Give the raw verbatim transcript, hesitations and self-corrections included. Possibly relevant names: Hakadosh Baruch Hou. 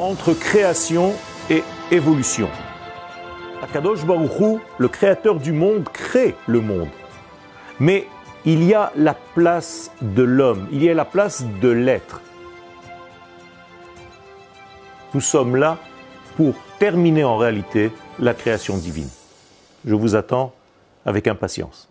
entre création et évolution. Hakadosh Baruch Hou, le créateur du monde, crée le monde. Mais il y a la place de l'homme, il y a la place de l'être. Nous sommes là pour terminer en réalité la création divine. Je vous attends avec impatience.